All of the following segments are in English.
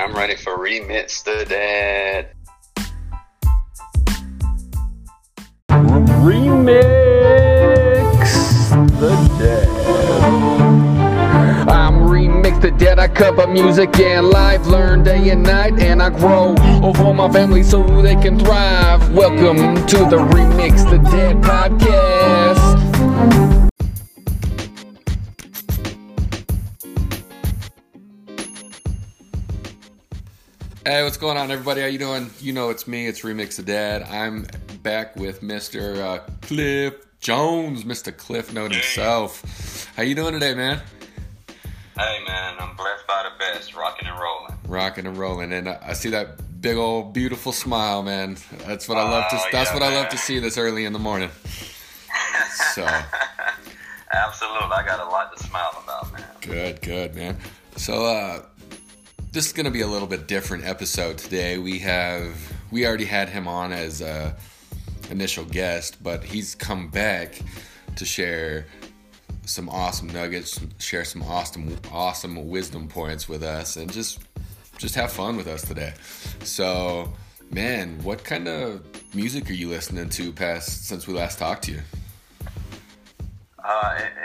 man. I'm ready for Remix the Dead. Remix the Dead. I'm Remix the Dead. I cover music and life, learn day and night, and I grow over my family so they can thrive. Welcome to the Remix the Dead podcast. Hey, what's going on, everybody? How you doing? You know it's me, it's Remix the Dad. I'm back with Mr. Cliff Jones, Mr. Cliff Note himself. How you doing today, man? Hey, man, I'm blessed by the best, rocking and rolling. Rocking and rolling, and I see that big old beautiful smile, man. That's what I love to. I love to see this early in the morning. So, absolutely, I got a lot to smile about, man. Good, man. So, this is going to be a little bit different episode today. We already had him on as a initial guest, but he's come back to share some awesome nuggets, share some awesome wisdom points with us, and just have fun with us today. So, man, what kind of music are you listening to since we last talked to you?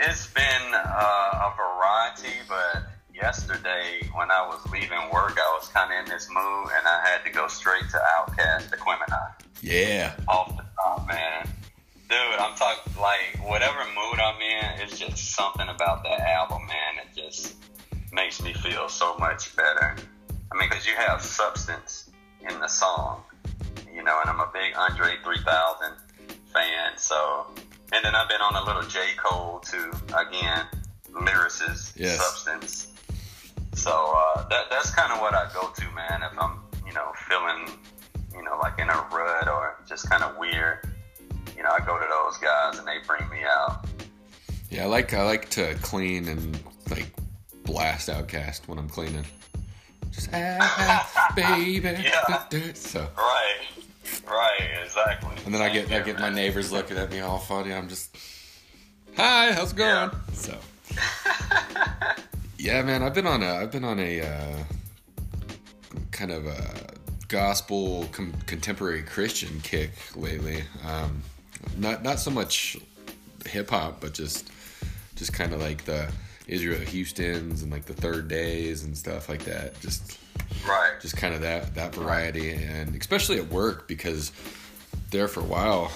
It's been a variety, but yesterday, when I was leaving work, I was kind of in this mood, and I had to go straight to Outkast, the Quemini. Yeah. Off the top, man. Dude, I'm talking, like, whatever mood I'm in, it's just something about that album, man. It just makes me feel so much better. I mean, because you have substance in the song, you know, and I'm a big Andre 3000 fan, so. And then I've been on a little J. Cole, too, again, lyricist, yes. Substance. So that's kind of what I go to, man, if I'm, you know, feeling, you know, like in a rut or just kind of weird. You know, I go to those guys and they bring me out. Yeah, I like to clean and, like, blast Outkast when I'm cleaning. Just, baby. Yeah. So. Right, exactly. And then I get my neighbors looking at me all funny. I'm just, hi, how's it going? Yeah. So. Yeah, man, I've been on a kind of a gospel contemporary Christian kick lately. Not so much hip hop, but just kind of like the Israel Houstons and like the Third Days and stuff like that. Just right, just kind of that variety, and especially at work, because there for a while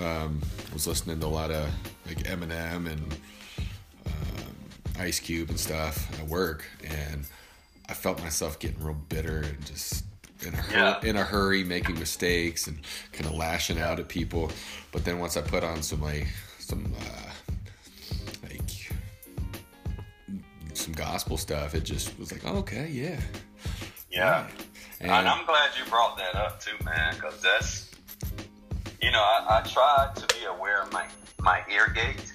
I was listening to a lot of like Eminem and Ice Cube and stuff at work, and I felt myself getting real bitter and just in a hurry, making mistakes and kind of lashing out at people. But then once I put on some gospel stuff, it just was like, oh, okay, yeah. Yeah. And I'm glad you brought that up too, man, because that's, you know, I try to be aware of my ear gate.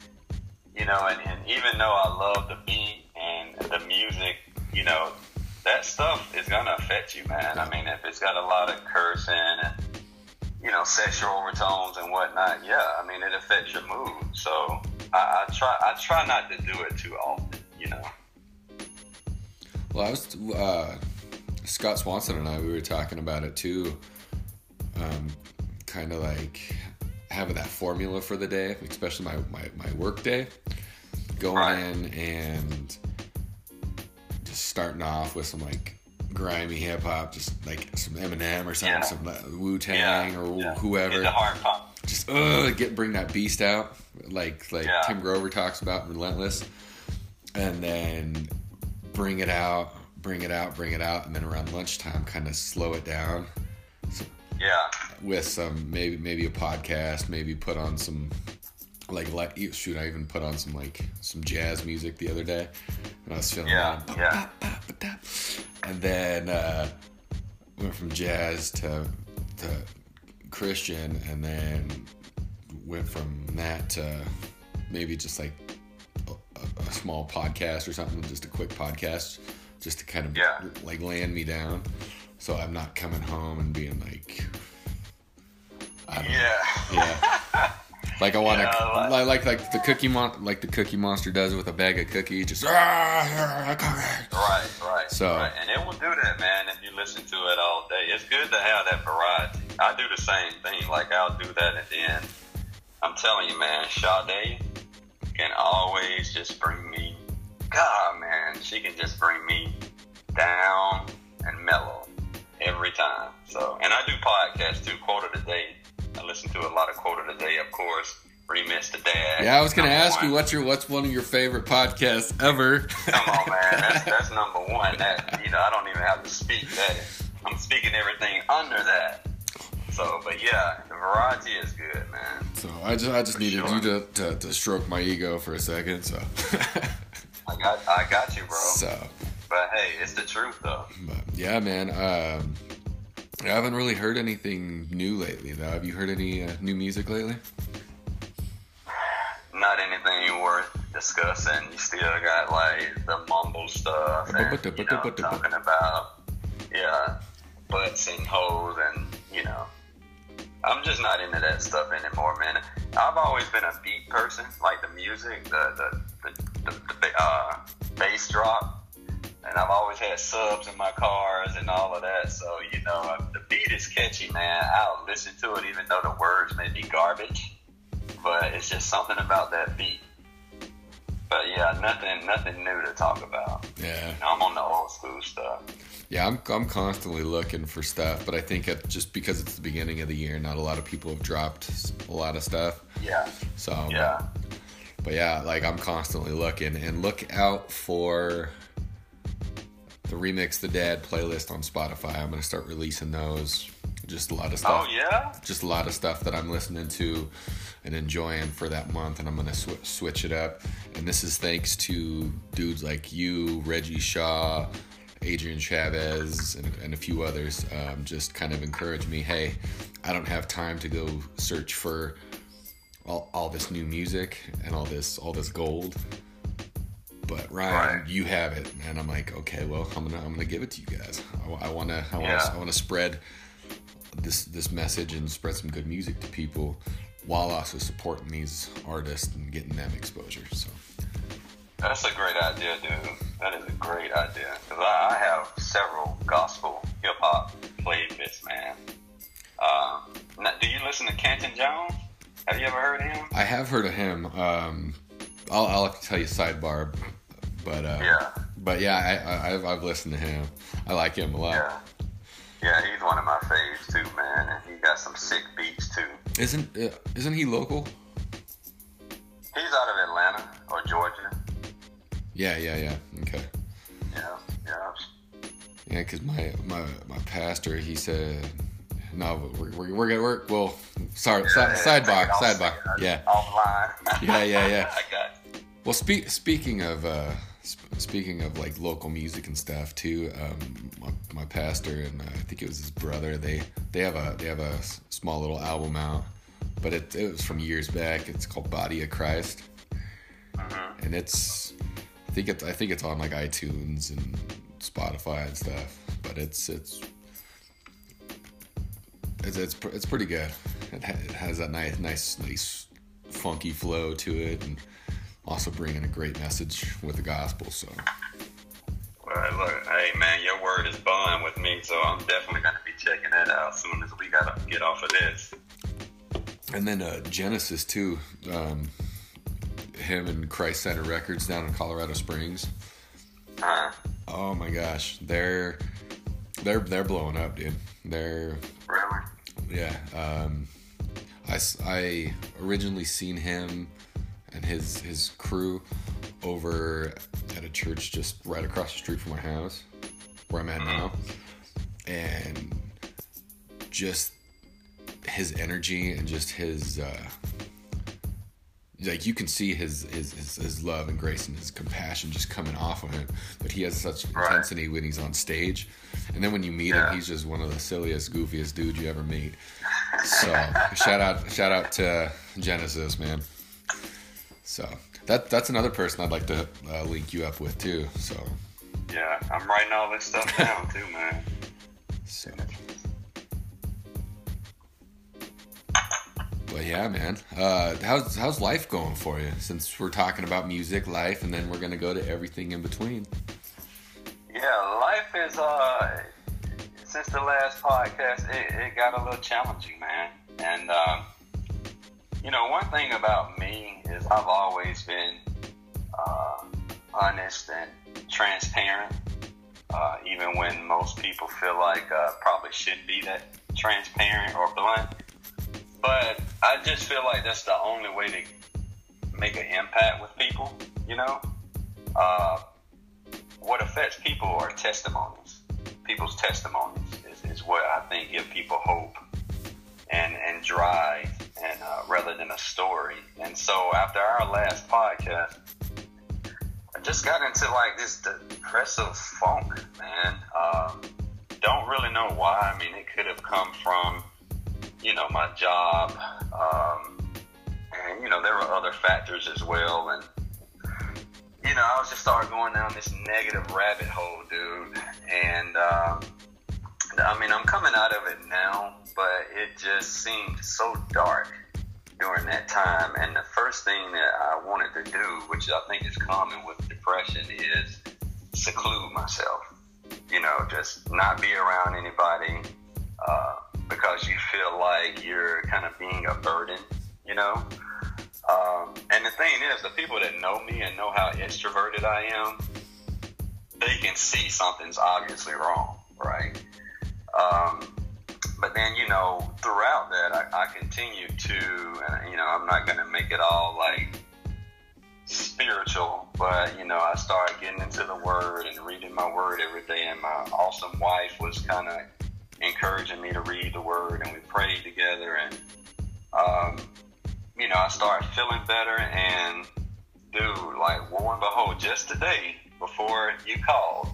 You know, and even though I love the beat and the music, you know, that stuff is going to affect you, man. I mean, if it's got a lot of cursing and, you know, sexual overtones and whatnot, yeah, I mean, it affects your mood. So I try not to do it too often, you know. Well, Scott Swanson and I, we were talking about it too, kind of like having that formula for the day, especially my work day, going in and just starting off with some like grimy hip hop, just like some Eminem or something, some Wu Tang or whoever. Get the hard pop. Just bring that beast out, like Tim Grover talks about, relentless, and then bring it out, and then around lunchtime, kind of slow it down. So, yeah. With some maybe a podcast, maybe put on some I even put on some like some jazz music the other day, and I was feeling and then went from jazz to Christian, and then went from that to maybe just like a small podcast or something, just a quick podcast, just to kind of like land me down. So I'm not coming home and being like, I don't know. Like I want to, like the Cookie Monster does with a bag of cookies, just right. So right. And it will do that, man. If you listen to it all day, it's good to have that variety. I do the same thing. Like I'll do that, and then I'm telling you, man, Sade can always just bring me. God, man, she can just bring me down and mellow every time. So, and I do podcasts too. Quote of the day. I listen to a lot of Quote of the Day, of course. Remix the Dead. Yeah, I was going to ask you, what's one of your favorite podcasts ever? Come on, man. That's number one. That, I don't even have to speak that. I'm speaking everything under that. So, but yeah, the variety is good, man. So, I just needed you to stroke my ego for a second, so. I got you, bro. So. But hey, it's the truth, though. But, yeah, man. I haven't really heard anything new lately, though. Have you heard any new music lately? Not anything worth discussing. You still got, the mumble stuff and, talking about, butts and hoes and, I'm just not into that stuff anymore, man. I've always been a beat person, like the music, the bass drop. And I've always had subs in my cars and all of that. So, the beat is catchy, man. I'll listen to it even though the words may be garbage. But it's just something about that beat. But, yeah, nothing new to talk about. Yeah. I'm on the old school stuff. Yeah, I'm constantly looking for stuff. But I think just because it's the beginning of the year, not a lot of people have dropped a lot of stuff. Yeah. So. Yeah. But, yeah, I'm constantly looking. And look out for the Remix the Dead playlist on Spotify. I'm going to start releasing those. Just a lot of stuff. Oh, yeah? Just a lot of stuff that I'm listening to and enjoying for that month, and I'm going to switch it up. And this is thanks to dudes like you, Reggie Shaw, Adrian Chavez, and a few others. Just kind of encourage me, hey, I don't have time to go search for all this new music and all this gold. But Ryan, you have it, and I'm like, okay, well, I'm gonna give it to you guys. I wanna spread this message and spread some good music to people, while also supporting these artists and getting them exposure. So that's a great idea, dude. That is a great idea, because I have several gospel hip hop playlists, man. Do you listen to Canton Jones? Have you ever heard of him? I have heard of him. I'll have to tell you sidebar. I've listened to him. I like him a lot. Yeah, he's one of my faves too, man. And he got some sick beats too. Isn't he local? He's out of Atlanta or Georgia. Yeah. Okay. Yeah. Yeah, because my pastor, he said, no, we're gonna work. Well, sorry, sidebar. Yeah. Offline. Yeah. I got it. Well, speaking of like local music and stuff too, my pastor and I think it was his brother, they have a small little album out, but it was from years back. It's called Body of Christ, and I think it's on like iTunes and Spotify and stuff. But it's pretty good. It has that nice funky flow to it, and also bringing a great message with the gospel. So, well, look, hey man, your word is bond with me, so I'm definitely going to be checking that out as soon as we got to get off of this. And then Genesis too, him and Christ Center Records down in Colorado Springs. Huh? Oh my gosh, they're blowing up, dude. They're really, yeah. I originally seen him and his crew over at a church just right across the street from my house, where I'm at now. And just his energy and just his you can see his love and grace and his compassion just coming off of him. But he has such intensity when he's on stage, and then when you meet him, he's just one of the silliest, goofiest dudes you ever meet. So shout out to Genesis, man. So that's another person I'd like to link you up with too. So yeah, I'm writing all this stuff down too, man. So Well, yeah, man. How's life going for you? Since we're talking about music, life, and then we're gonna go to everything in between. Yeah, life is since the last podcast, it got a little challenging, man. And one thing about me is I've always been honest and transparent, even when most people feel like probably shouldn't be that transparent or blunt. But I just feel like that's the only way to make an impact with people, you know? What affects people are testimonies. People's testimonies is what I think give people hope and drive and rather than a story. And so after our last podcast, I just got into like this depressive funk, man. Don't really know why. I mean, it could have come from my job, and there were other factors as well, and I was just started going down this negative rabbit hole, dude, and I'm coming out of it now, but it just seemed so dark during that time. And the first thing that I wanted to do, which I think is common with depression, is seclude myself, just not be around anybody, because you feel like you're kind of being a burden, and the thing is, the people that know me and know how extroverted I am, they can see something's obviously wrong, right? But then, throughout that, I continue to, I'm not going to make it all like spiritual, but, I started getting into the word and reading my word every day, and my awesome wife was kind of encouraging me to read the word, and we prayed together, and I started feeling better. And dude, like, lo and behold, just today before you called,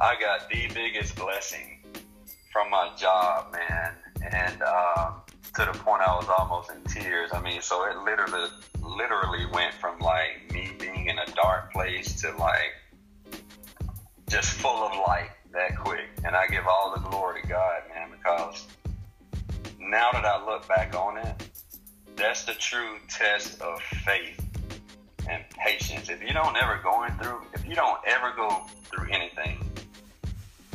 I got the biggest blessing from my job, man. And to the point I was almost in tears. I mean, so it literally went from like me being in a dark place to like just full of light that quick. And I give all the glory to God, man, because now that I look back on it, that's the true test of faith and patience. If you don't ever go through anything,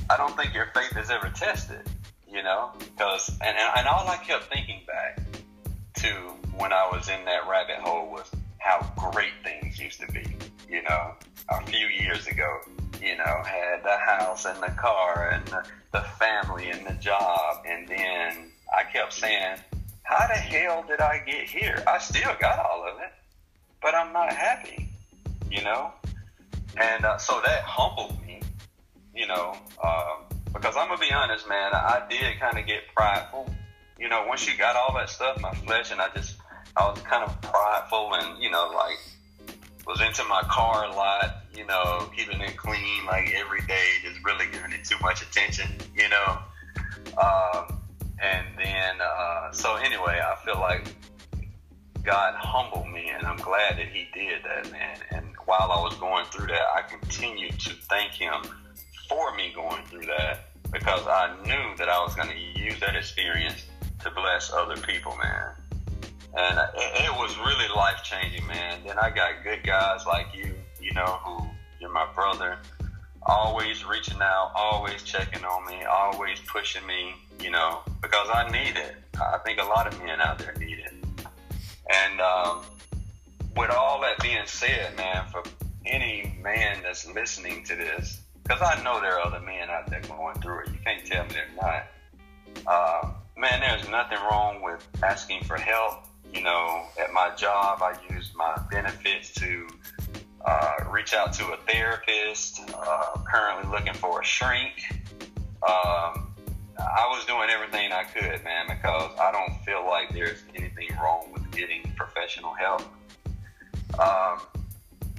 I don't think your faith is ever tested, because and all I kept thinking back to when I was in that rabbit hole was how great things used to be, a few years ago. Had the house and the car and the family and the job. And then I kept saying, how the hell did I get here? I still got all of it, but I'm not happy, And so that humbled me, because I'm going to be honest, man, I did kind of get prideful. Once you got all that stuff in my flesh, and I was kind of prideful and, like, was into my car a lot, keeping it clean, like, every day, just really giving it too much attention, and then, so anyway, I feel like God humbled me, and I'm glad that he did that, man. And while I was going through that, I continued to thank him for me going through that, because I knew that I was going to use that experience to bless other people, man. And it was really life-changing, man. Then I got good guys like you, who you're my brother, always reaching out, always checking on me, always pushing me, because I need it. I think a lot of men out there need it. And with all that being said, man, for any man that's listening to this, because I know there are other men out there going through it. You can't tell me they're not. Man, there's nothing wrong with asking for help. At my job, I used my benefits to reach out to a therapist, currently looking for a shrink. I was doing everything I could, man, because I don't feel like there's anything wrong with getting professional help.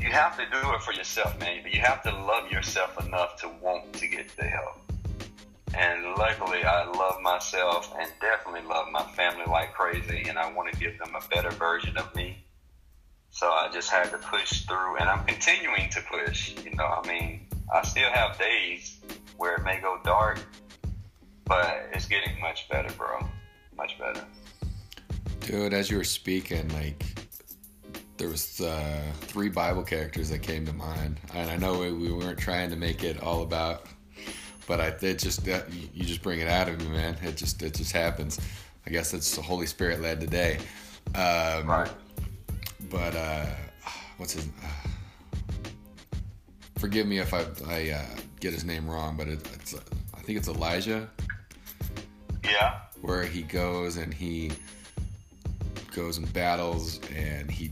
You have to do it for yourself, man, but you have to love yourself enough to want to get the help. And luckily, I love myself and definitely love my family like crazy, and I want to give them a better version of me. So I just had to push through, and I'm continuing to push, I still have days where it may go dark, but it's getting much better, bro. Much better. Dude, as you were speaking, like, there was three Bible characters that came to mind, and I know we weren't trying to make it all about, but you just bring it out of me, man. It just happens. I guess it's the Holy Spirit led today. Right. But what's his? Forgive me if I get his name wrong, but it's I think it's Elijah. Yeah. Where he goes and battles, and he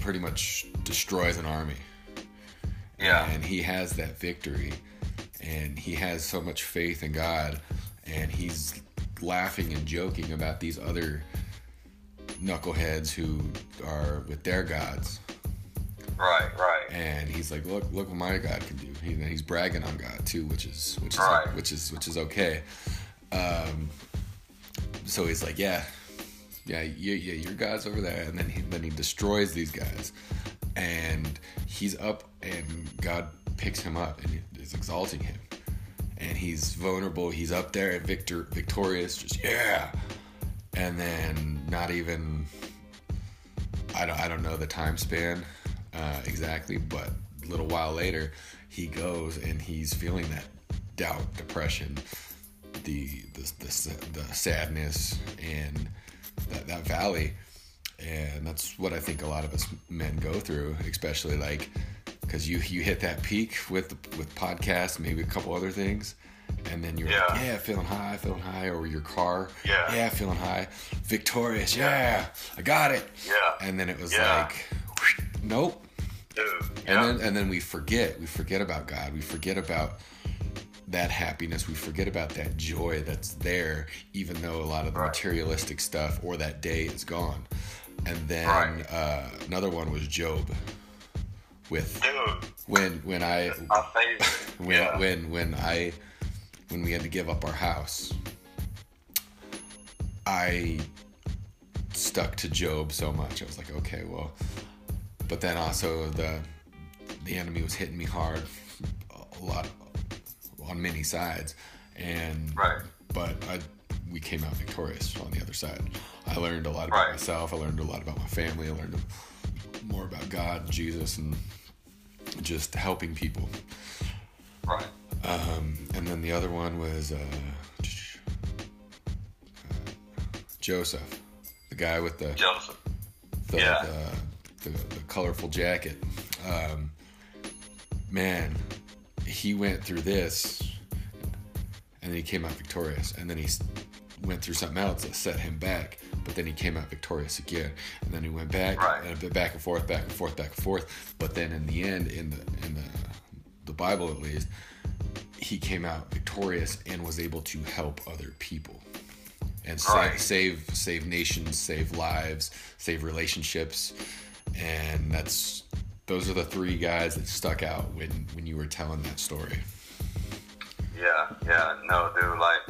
pretty much destroys an army. Yeah. And he has that victory, and he has so much faith in God, and he's laughing and joking about these other knuckleheads who are with their gods. Right. And he's like, look what my God can do. He's bragging on God too, which is right. which is okay. So he's like, yeah, your God's over there, and then he destroys these guys, and he's up, and God picks him up and is exalting him, and he's vulnerable. He's up there and victorious, just yeah, and then not even I don't know the time span exactly, but a little while later he goes and he's feeling that doubt, depression. The sadness and that valley, and that's what I think a lot of us men go through, especially like because you hit that peak with podcasts, maybe a couple other things, and then you're like, yeah, feeling high, or your car, yeah, feeling high, victorious, yeah, I got it, yeah, and then it was like, nope, dude, yeah. and then we forget about God, we forget about that happiness, we forget about that joy that's there, even though a lot of the materialistic stuff or that day is gone. And then another one was Job. With dude, when we had to give up our house, I stuck to Job so much. I was like, okay, well, but then also the enemy was hitting me hard a lot on many sides, and but we came out victorious on the other side. I learned a lot about myself, I learned a lot about my family, I learned more about God and Jesus and just helping people. Right. And then the other one was Joseph, the guy with the colorful jacket. Man, he went through this, and then he came out victorious. And then he went through something else that set him back, but then he came out victorious again. And then he went back, and back and forth. But then in the end, in the Bible at least, he came out victorious and was able to help other people and save nations, save lives, save relationships, and that's. Those are the three guys that stuck out when you were telling that story. Yeah, no, dude, like,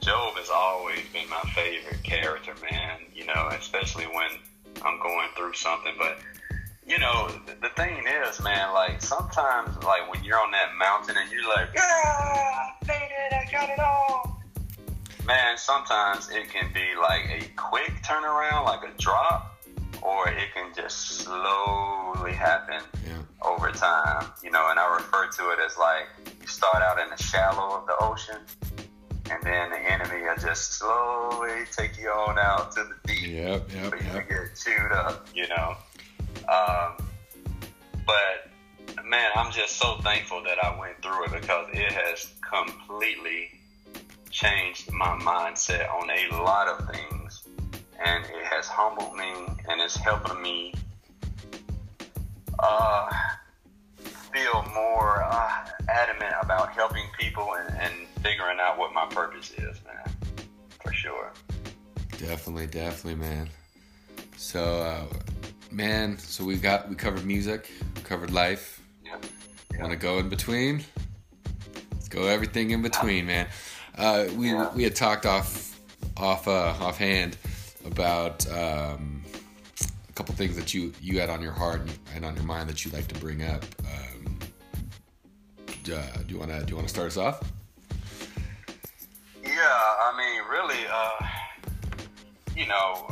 Job has always been my favorite character, man, you know, especially when I'm going through something. But, you know, the thing is, man, like, sometimes, like, when you're on that mountain and you're like, yeah, I made it, I got it all. Man, sometimes it can be, like, a quick turnaround, like a drop. Or it can just slowly happen over time, you know, and I refer to it as like you start out in the shallow of the ocean, and then the enemy will just slowly take you on out to the deep, but you get chewed up, you know. But, man, I'm just so thankful that I went through it because it has completely changed my mindset on a lot of things. And it has humbled me, and it's helping me feel more adamant about helping people and figuring out what my purpose is, man, for sure. Definitely, man. So, man, so we covered music, we covered life. Yeah. Want to go in between? Let's go everything in between, man. We had talked offhand. About a couple things that you had on your heart and on your mind that you'd like to bring up. Do you want to start us off? Yeah, I mean, really, you know.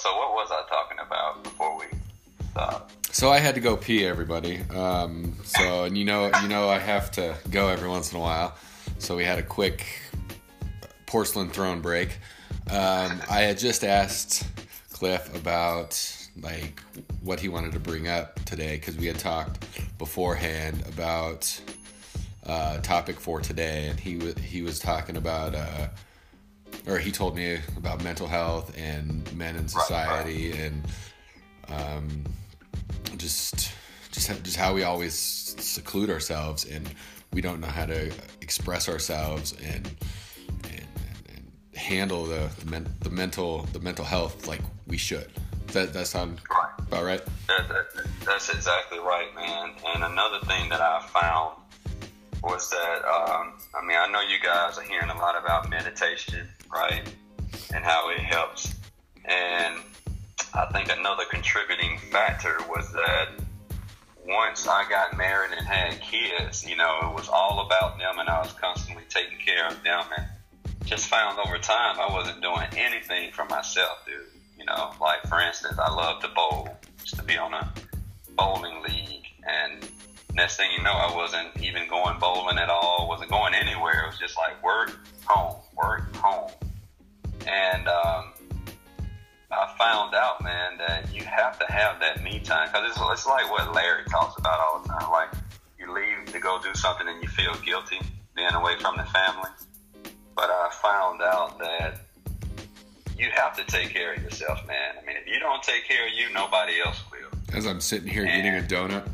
So what was I talking about before we stopped? So I had to go pee, everybody. So and you know, I have to go every once in a while. So we had a quick porcelain throne break. I had just asked Cliff about like what he wanted to bring up today because we had talked beforehand about topic for today, and he was talking about. Or he told me about mental health and men in society, and just how we always seclude ourselves and we don't know how to express ourselves and handle the mental health like we should. That sound about right? That's exactly right, man. And another thing that I found was that I mean, I know you guys are hearing a lot about meditation, right, and how it helps, and I think another contributing factor was that once I got married and had kids, you know, it was all about them and I was constantly taking care of them, and just found over time I wasn't doing anything for myself, dude. You know, like for instance, I love to bowl, just to be on a bowling league, and next thing you know, I wasn't even going bowling at all, wasn't going anywhere. It was just like work, home. And I found out, man, that you have to have that me time, because it's like what Larry talks about all the time. Like, you leave to go do something and you feel guilty being away from the family. But I found out that you have to take care of yourself, man. I mean, if you don't take care of you, nobody else will. As I'm sitting here eating a donut.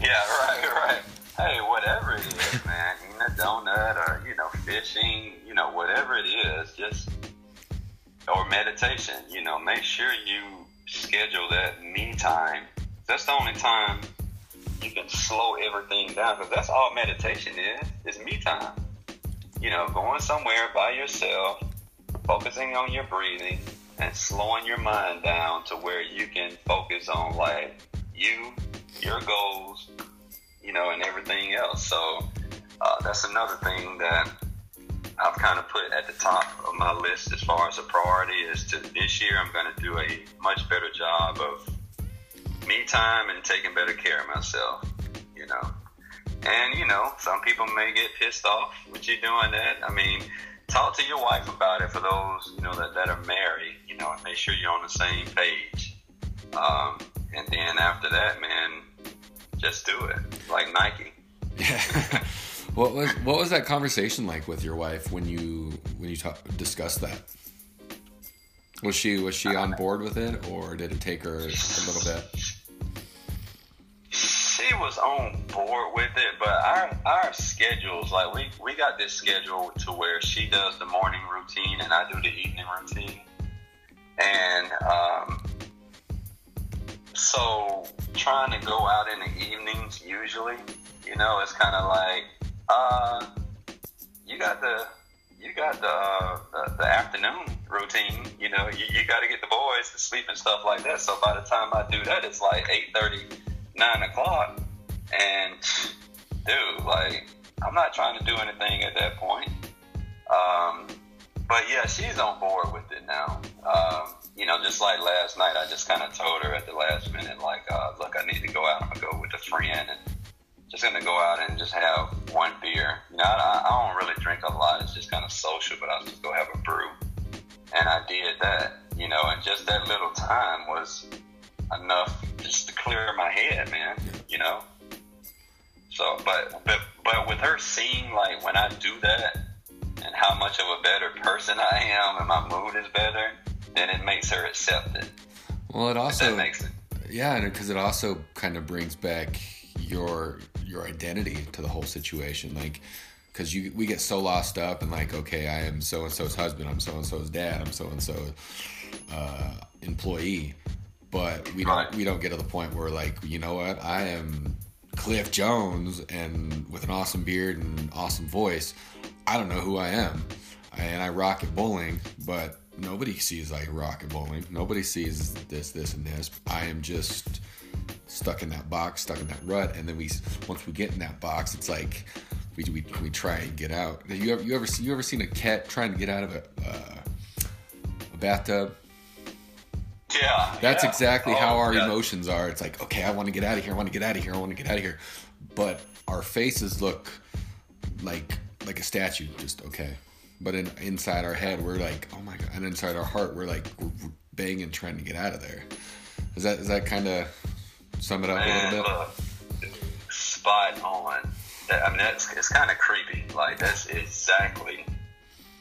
Yeah, right. Hey, whatever it is, man, eating a donut or, you know, fishing, you know, whatever it is, just, or meditation, you know, make sure you schedule that me time. That's the only time you can slow everything down, because that's all meditation is me time. You know, going somewhere by yourself, focusing on your breathing, and slowing your mind down to where you can focus on, like, you, your goals, you know, and everything else. So that's another thing that I've kind of put at the top of my list as far as a priority is to this year I'm going to do a much better job of me time and taking better care of myself, you know. And, you know, some people may get pissed off with you doing that. I mean, talk to your wife about it for those, you know, that are married, you know, and make sure you're on the same page. And then after that, man, just do it like Nike. Yeah. What was that conversation like with your wife when you discussed that? Was she on board with it, or did it take her a little bit? She was on board with it, but our schedules, like we got this schedule to where she does the morning routine and I do the evening routine, and so trying to go out in the evenings usually, you know, it's kind of like, you got the afternoon routine, you know, you got to get the boys to sleep and stuff like that. So by the time I do that, it's like 8:30, 9 o'clock, and dude, like, I'm not trying to do anything at that point. But yeah, she's on board with it now. You know, just like last night, I just kind of told her at the last minute, like, look, I need to go out. I'm going to go with a friend and just going to go out and just have one beer. You know, I don't really drink a lot. It's just kind of social, but I'll just go have a brew. And I did that, you know, and just that little time was enough just to clear my head, man, you know. So, but with her seeing, like, when I do that and how much of a better person I am and my mood is better, then it makes her accept it. Well, it also makes it. Yeah, because it also kind of brings back your identity to the whole situation. Like, because we get so lost up and like, okay, I am so and so's husband, I'm so and so's dad, I'm so and so's employee, but we don't get to the point where like, you know what, I am Cliff Jones and with an awesome beard and awesome voice, I don't know who I am. And I rock at bowling, but nobody sees I rock at bowling. Nobody sees this, and this. I am just stuck in that box, stuck in that rut. And then once we get in that box, it's like we try and get out. You ever seen a cat trying to get out of a bathtub? Yeah. That's exactly how our emotions are. It's like, okay, I want to get out of here. I want to get out of here. But our faces look like a statue, just okay. But inside our head, we're like, oh my God. And inside our heart, we're like banging, trying to get out of there. Is that kind of sum it up a little bit? Look, spot on. I mean, it's kind of creepy. Like, that's exactly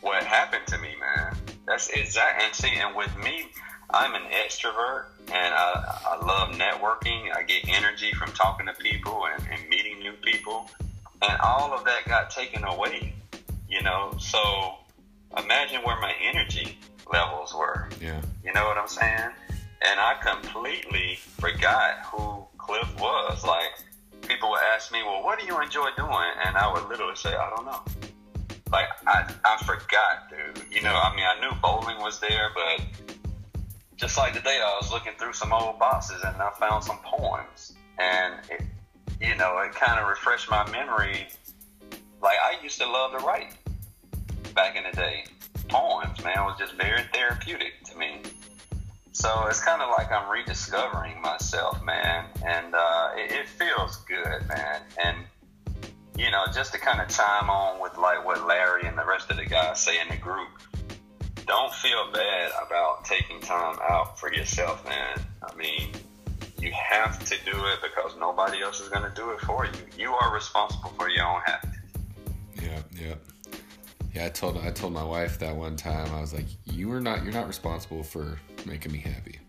what happened to me, man. That's exactly. And with me, I'm an extrovert, and I love networking. I get energy from talking to people and meeting new people. And all of that got taken away. You know, so imagine where my energy levels were. Yeah. You know what I'm saying? And I completely forgot who Cliff was. Like, people would ask me, well, what do you enjoy doing? And I would literally say, I don't know. Like, I forgot, dude. You know, I mean, I knew bowling was there, but just like today, I was looking through some old boxes and I found some poems. And, it kind of refreshed my memory. Like, I used to love to write back in the day. Poems, man, was just very therapeutic to me. So it's kind of like I'm rediscovering myself, man. And it feels good, man. And, just to kind of chime on with, like, what Larry and the rest of the guys say in the group, don't feel bad about taking time out for yourself, man. I mean, you have to do it because nobody else is going to do it for you. You are responsible for your own happiness. Yeah. I told my wife that one time. I was like, "You're not responsible for making me happy,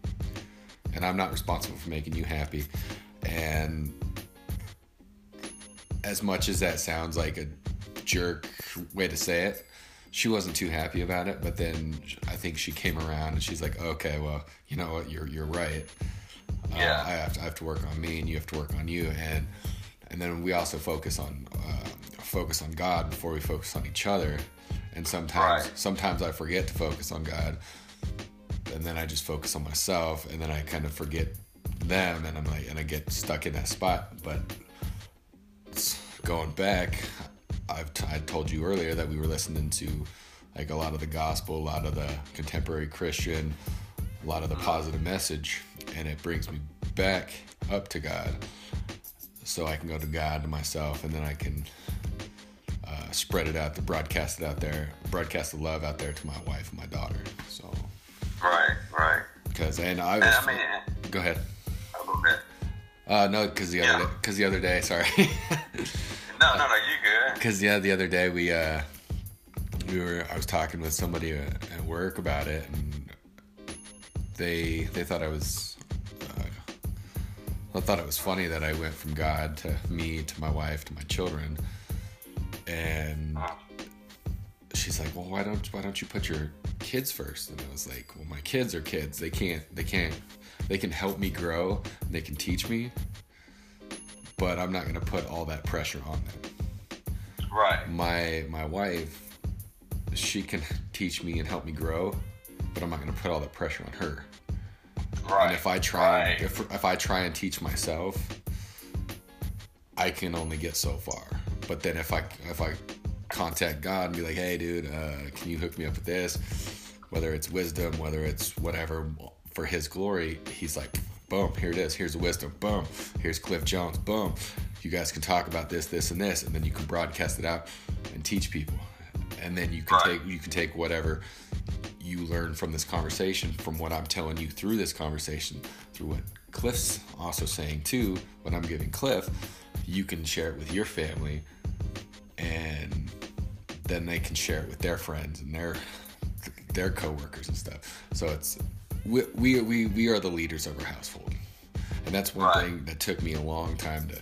and I'm not responsible for making you happy." And as much as that sounds like a jerk way to say it, she wasn't too happy about it. But then I think she came around and she's like, "Okay, well, you know what? You're right. Yeah. I have to work on me, and you have to work on you." And then we also focus on God before we focus on each other, and sometimes I forget to focus on God, and then I just focus on myself, and then I kind of forget them, and I'm like, and I get stuck in that spot. But going back, I told you earlier that we were listening to like a lot of the gospel, a lot of the contemporary Christian, a lot of the positive message, and it brings me back up to God, so I can go to God, to myself, and then I can spread it out, to broadcast it out there, broadcast the love out there to my wife and my daughter. So right. Because go ahead. A little bit. No, because the other day, sorry. No, you good. Because the other day I was talking with somebody at work about it, and they thought I thought it was funny that I went from God to me to my wife to my children. And she's like, well, why don't you put your kids first? And I was like, well, my kids are kids. They can help me grow, and they can teach me, but I'm not gonna put all that pressure on them. Right. My wife, she can teach me and help me grow, but I'm not gonna put all that pressure on her. Right. And if I try and teach myself, I can only get so far. But then if I contact God and be like, hey, dude, can you hook me up with this? Whether it's wisdom, whether it's whatever, for his glory, he's like, boom, here it is. Here's the wisdom. Boom. Here's Cliff Jones. Boom. You guys can talk about this, this, and this. And then you can broadcast it out and teach people. And then you can take whatever you learn from this conversation, from what I'm telling you through this conversation, through what Cliff's also saying too, what I'm giving Cliff, you can share it with your family, and then they can share it with their friends and their coworkers and stuff. So it's we are the leaders of our household, and that's one thing that took me a long time to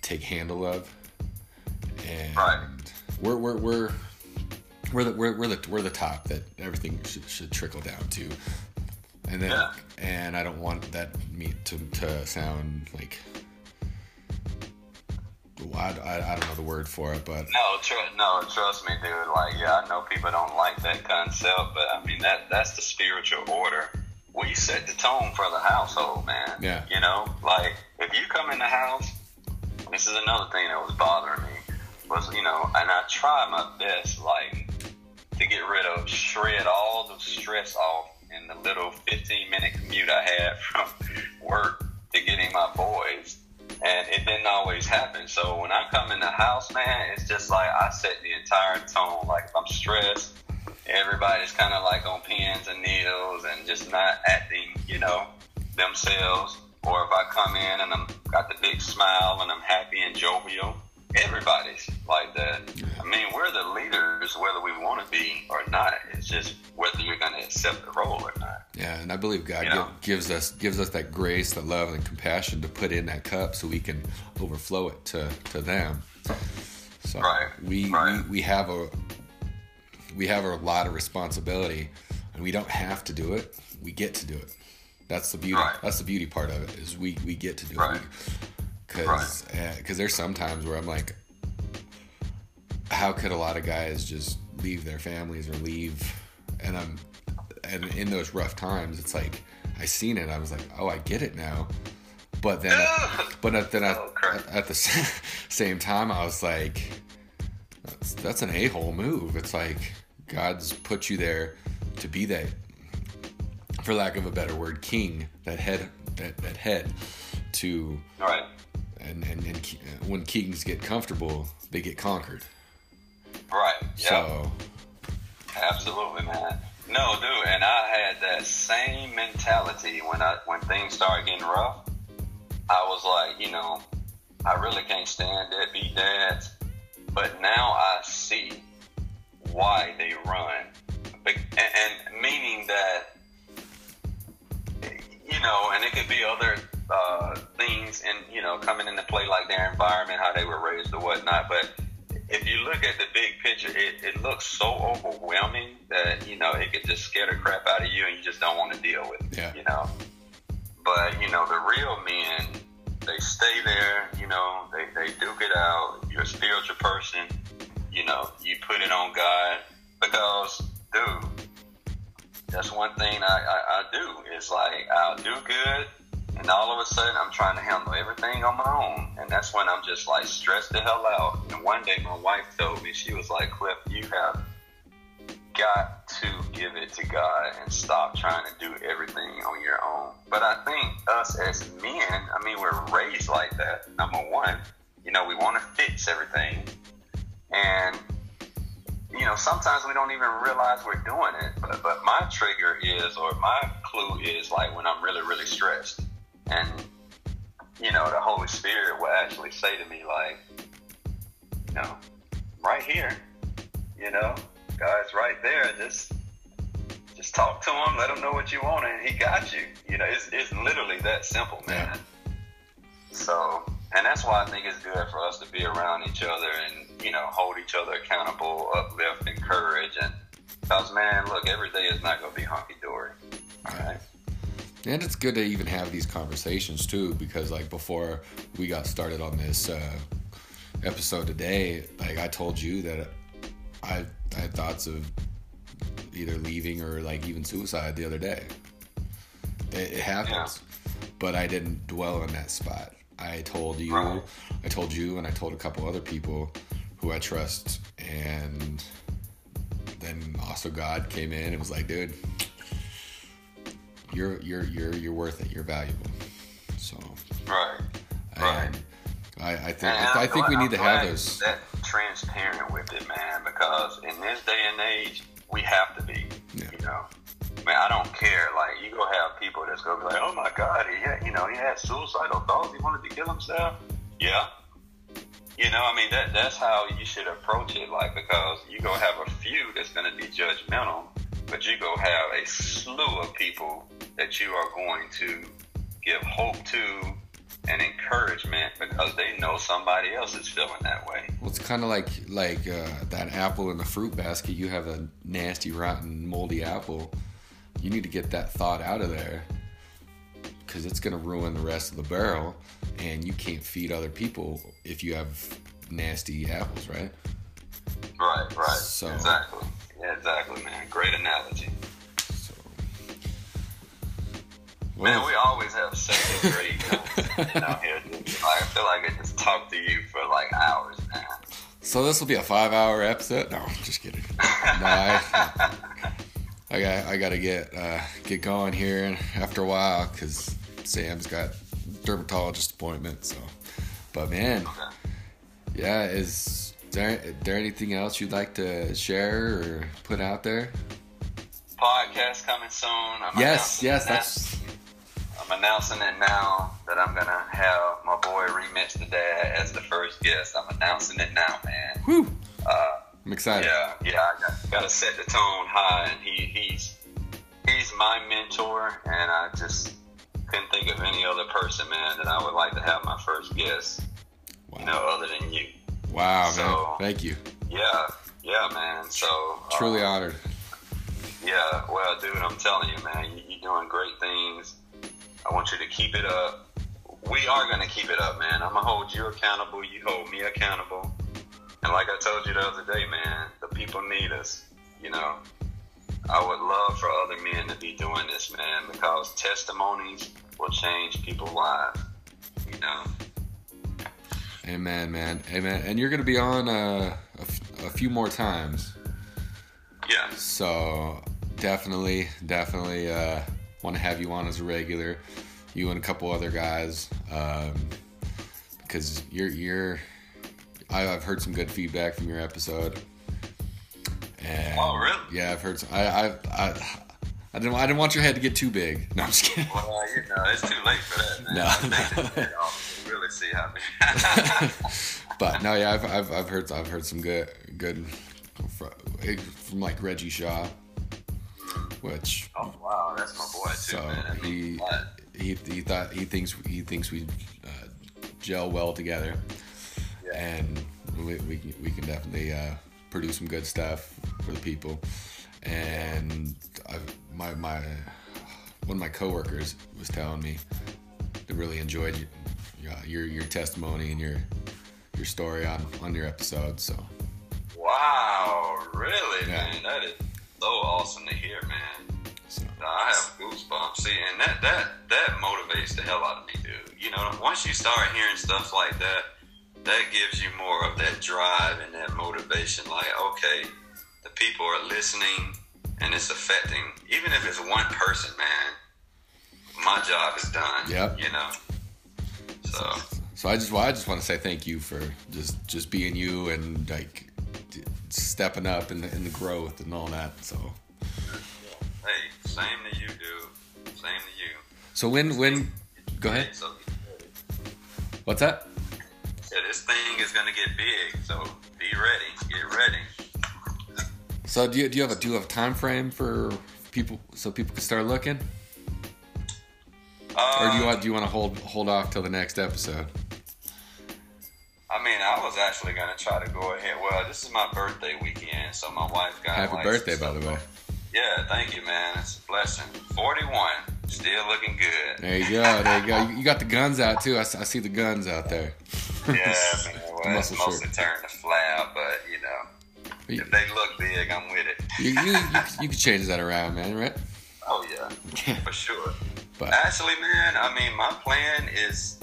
take handle of. And we're the top that everything should trickle down to, and then and I don't want that to sound like I don't know the word for it, but trust me, dude. Like, yeah, I know people don't like that concept, but I mean that's the spiritual order. We set the tone for the household, man. Yeah. You know, like if you come in the house, this is another thing that was bothering me was, you know, and I try my best, like, to get rid of, shred all the stress off in the little 15-minute commute I had from work to getting my boys. And it didn't always happen. So when I come in the house, man, it's just like I set the entire tone. Like, if I'm stressed, everybody's kind of like on pins and needles and just not acting, you know, themselves. Or if I come in and I'm got the big smile and I'm happy and jovial, everybody's like that. I mean, we're the leaders whether we want to be or not. It's just whether you're going to accept the role or not. Yeah, and I believe God gives us that grace, the love, and compassion to put in that cup so we can overflow it to them. So we have a lot of responsibility, and we don't have to do it. We get to do it. That's the beauty. Right. That's the beauty part of it, is we get to do it. Because there's some times where I'm like, how could a lot of guys just leave their families or leave? And in those rough times, it's like I seen it. I was like, oh, I get it now. But then, at the same time, I was like, that's an a-hole move. It's like God's put you there to be that, for lack of a better word, king, that head to. All right. And when kings get comfortable, they get conquered. Right. Yep. So. Absolutely, man. No, dude, and I had that same mentality when things started getting rough. I was like, you know, I really can't stand deadbeat dads. But now I see why they run. And meaning that, you know, and it could be other things and, you know, coming into play, like their environment, how they were raised or whatnot. But if you look at the big picture, it looks so overwhelming that, you know, it could just scare the crap out of you and you just don't want to deal with it, you know. But, you know, the real men, they stay there, you know, they duke it out. You're a spiritual person, you know, you put it on God. Because, dude, that's one thing I do. It's like, I'll do good. And all of a sudden, I'm trying to handle everything on my own. And that's when I'm just, like, stressed the hell out. And one day, my wife told me, she was like, Cliff, you have got to give it to God and stop trying to do everything on your own. But I think us as men, I mean, we're raised like that, number one. You know, we want to fix everything. And, you know, sometimes we don't even realize we're doing it. But my trigger is, or my clue is, like, when I'm really, really stressed. And, you know, the Holy Spirit will actually say to me, like, you know, right here, you know, God's right there. Just talk to him, let him know what you want, and he got you. You know, it's literally that simple, man. So, and that's why I think it's good for us to be around each other and, you know, hold each other accountable, uplift, encourage. And because, man, look, every day is not going to be hunky-dory. All right? And it's good to even have these conversations, too, because, like, before we got started on this episode today, like, I told you that I had thoughts of either leaving or, like, even suicide the other day. It happens. Yeah. But I didn't dwell on that spot. I told you, and I told a couple other people who I trust, and then also God came in and was like, dude, You're worth it. You're valuable. So I think we need to have those. That transparent with it, man, because in this day and age, we have to be. Yeah. You know, man, I don't care. Like, you gonna have people that's gonna be like, oh my God, he had suicidal thoughts. He wanted to kill himself. Yeah. You know, I mean, that's how you should approach it. Like, because you gonna have a few that's gonna be judgmental. But you go have a slew of people that you are going to give hope to and encouragement because they know somebody else is feeling that way. Well, it's kind of like that apple in the fruit basket. You have a nasty, rotten, moldy apple. You need to get that thought out of there. because it's going to ruin the rest of the barrel, and you can't feed other people if you have nasty apples, right? Right, right. So, exactly. Yeah, exactly, man. Great analogy. So, well, man, we always have such a great conversation out here, dude. Like, I feel like I just talked to you for like hours, man. So this will be a 5-hour episode? No, I'm just kidding. No, I gotta get going here after a while because Sam's got a dermatologist appointment. So, but man, yeah, is there anything else you'd like to share or put out there? Podcast coming soon. I'm announcing it now that I'm going to have my boy Remix the Dead as the first guest. I'm announcing it now, man. Woo! I'm excited. Yeah, I got to set the tone high, and he's my mentor, and I just couldn't think of any other person, man, that I would like to have my first guest, wow, you know, other than you. Wow, so, man. Thank you. Yeah, man. So truly honored. Yeah, well, dude, I'm telling you, man, you're doing great things. I want you to keep it up. We are going to keep it up, man. I'm going to hold you accountable. You hold me accountable. And like I told you the other day, man, the people need us. You know, I would love for other men to be doing this, man, because testimonies will change people's lives, you know. Amen, man. Amen. And you're going to be on a few more times. Yeah. So definitely, want to have you on as a regular, you and a couple other guys, because I've heard some good feedback from your episode. And oh, really? Yeah, I've heard some. I didn't want your head to get too big. No, I'm just kidding. Well, you know, it's too late for that, man. No, no. Really see how many. But no, yeah, I've heard some good from like Reggie Shaw. Which, oh wow, that's my boy too. So man. I mean, he thinks we gel well together, yeah. And we can definitely produce some good stuff for the people. And one of my coworkers was telling me they really enjoyed your testimony and your story on your episode. So, wow, really, yeah, man, that is so awesome to hear, man. So, I have goosebumps. See, and that motivates the hell out of me, dude. You know, once you start hearing stuff like that, that gives you more of that drive and that motivation. Like, okay, the people are listening, and it's affecting. Even if it's one person, man, my job is done. Yep. You know. So I just want to say thank you for just being you and like stepping up in the growth and all that. So hey, same to you, dude. Same to you. So when go ahead. So, what's that? Yeah, this thing is gonna get big, so be ready. Get ready. So do you have a time frame for people so people can start looking? Or do you want to hold off till the next episode? I mean, I was actually going to try to go ahead. Well, this is my birthday weekend, so my wife got... Happy birthday, by the way. Yeah, thank you, man. It's a blessing. 41. Still looking good. There you go. You got the guns out, too. I see the guns out there. Yeah, man. Well, it's mostly turned to flab, but, you know, if they look big, I'm with it. You can change that around, man, right? Oh, yeah. For sure. But actually, man, I mean, my plan is...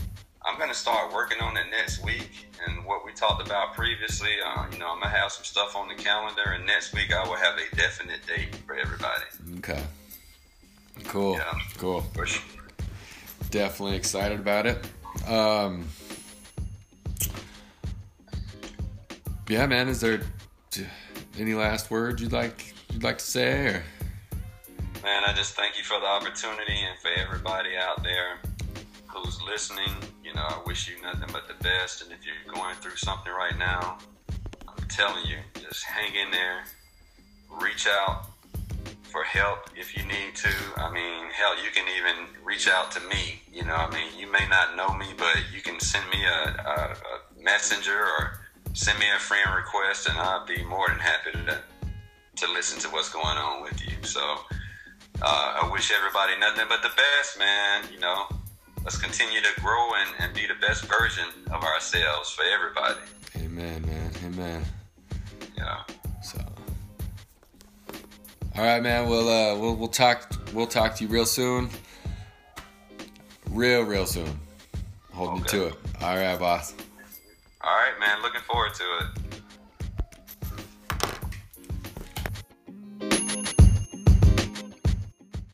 I'm going to start working on it next week, and what we talked about previously, I'm going to have some stuff on the calendar, and next week I will have a definite date for everybody. Okay. Cool. Yeah. Cool. For sure. Definitely excited about it. Yeah, man, is there any last words you'd like to say? Or? Man, I just thank you for the opportunity and for everybody out there who's listening. I wish you nothing but the best, and if you're going through something right now, I'm telling you, just hang in there, reach out for help if you need to. I mean, hell, you can even reach out to me, you may not know me, but you can send me a messenger or send me a friend request, and I'll be more than happy to listen to what's going on with you. So I wish everybody nothing but the best, man. let's continue to grow and be the best version of ourselves for everybody. Amen, man. Amen. Yeah. So. All right, man. We'll talk to you real soon. Real soon. Holding you to it. All right, boss. All right, man. Looking forward to it.